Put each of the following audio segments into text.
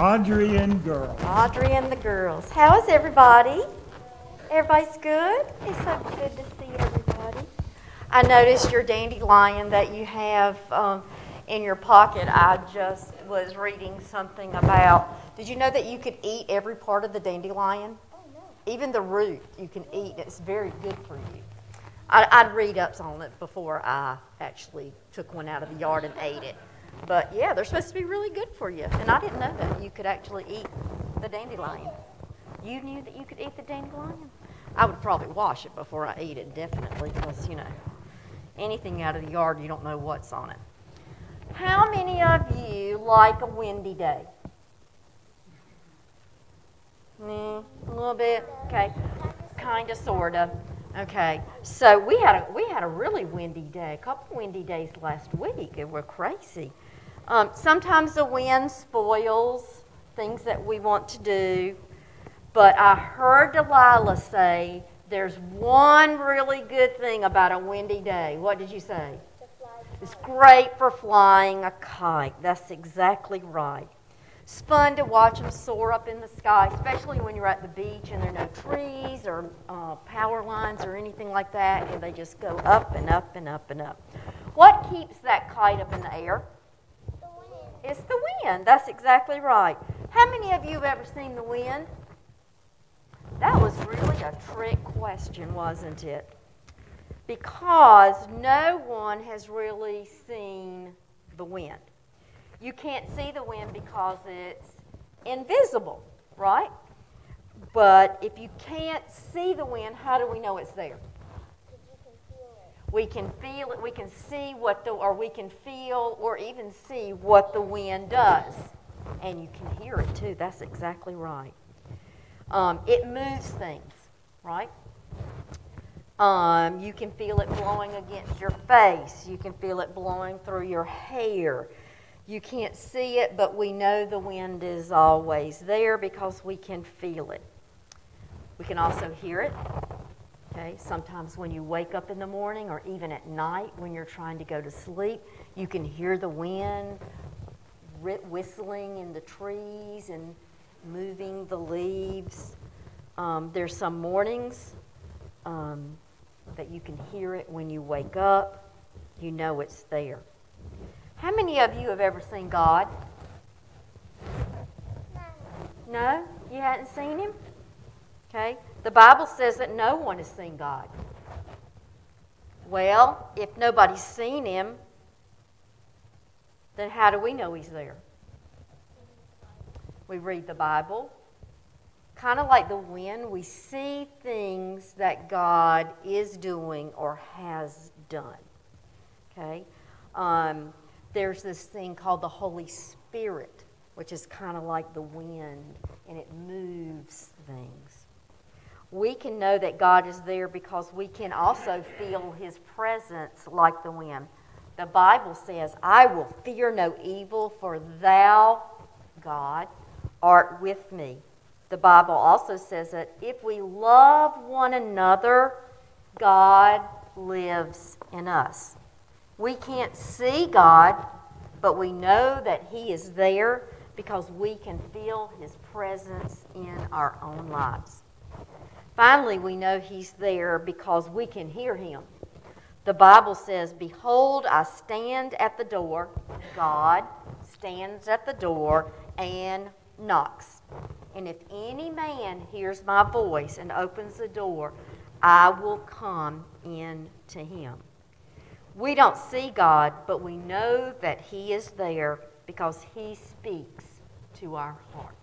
Audrey and Girls. Audrey and the Girls. How is everybody? Everybody's good? It's so good to see everybody. I noticed your dandelion that you have in your pocket. I just was reading something about, did you know that you could eat every part of the dandelion? Oh, no. Even the root you can eat. It's very good for you. I'd read up on it before I actually took one out of the yard and ate it. But yeah, they're supposed to be really good for you. And I didn't know that you could actually eat the dandelion. You knew that you could eat the dandelion? I would probably wash it before I eat it, definitely, because, you know, anything out of the yard, you don't know what's on it. How many of you like a windy day? A little bit? Okay. Kind of, sort of. Okay, so we had a really windy day, a couple windy days last week. It were crazy. Sometimes the wind spoils things that we want to do, but I heard Delilah say there's one really good thing about a windy day. What did you say? It's great for flying a kite. That's exactly right. It's fun to watch them soar up in the sky, especially when you're at the beach and there are no trees or power lines or anything like that, and they just go up and up and up and up. What keeps that kite up in the air? The wind. It's the wind. That's exactly right. How many of you have ever seen the wind? That was really a trick question, wasn't it? Because no one has really seen the wind. You can't see the wind because it's invisible, right? But if you can't see the wind, how do we know it's there? Because you can feel it. We can feel it. We can see we can feel or even see what the wind does. And you can hear it too. That's exactly right. It moves things, right? You can feel it blowing against your face. You can feel it blowing through your hair. You can't see it, but we know the wind is always there because we can feel it. We can also hear it. Okay, sometimes when you wake up in the morning or even at night when you're trying to go to sleep, you can hear the wind whistling in the trees and moving the leaves. There's some mornings that you can hear it when you wake up. You know it's there. How many of you have ever seen God? No? You hadn't seen him? Okay. The Bible says that no one has seen God. Well, if nobody's seen him, then how do we know he's there? We read the Bible. Kind of like the wind, we see things that God is doing or has done. Okay? There's this thing called the Holy Spirit, which is kind of like the wind, and it moves things. We can know that God is there because we can also feel his presence like the wind. The Bible says, I will fear no evil, for thou, God, art with me. The Bible also says that if we love one another, God lives in us. We can't see God, but we know that he is there because we can feel his presence in our own lives. Finally, we know he's there because we can hear him. The Bible says, behold, I stand at the door. God stands at the door and knocks. And if any man hears my voice and opens the door, I will come in to him. We don't see God, but we know that he is there because he speaks to our hearts.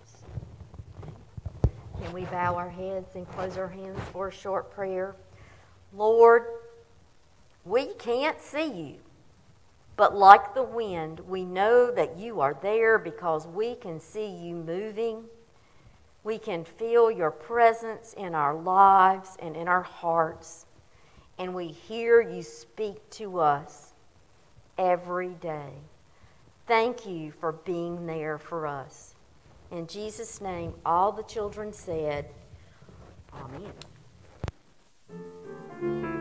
Can we bow our heads and close our hands for a short prayer? Lord, we can't see you, but like the wind, we know that you are there because we can see you moving. We can feel your presence in our lives and in our hearts. And we hear you speak to us every day. Thank you for being there for us. In Jesus' name, all the children said, Amen.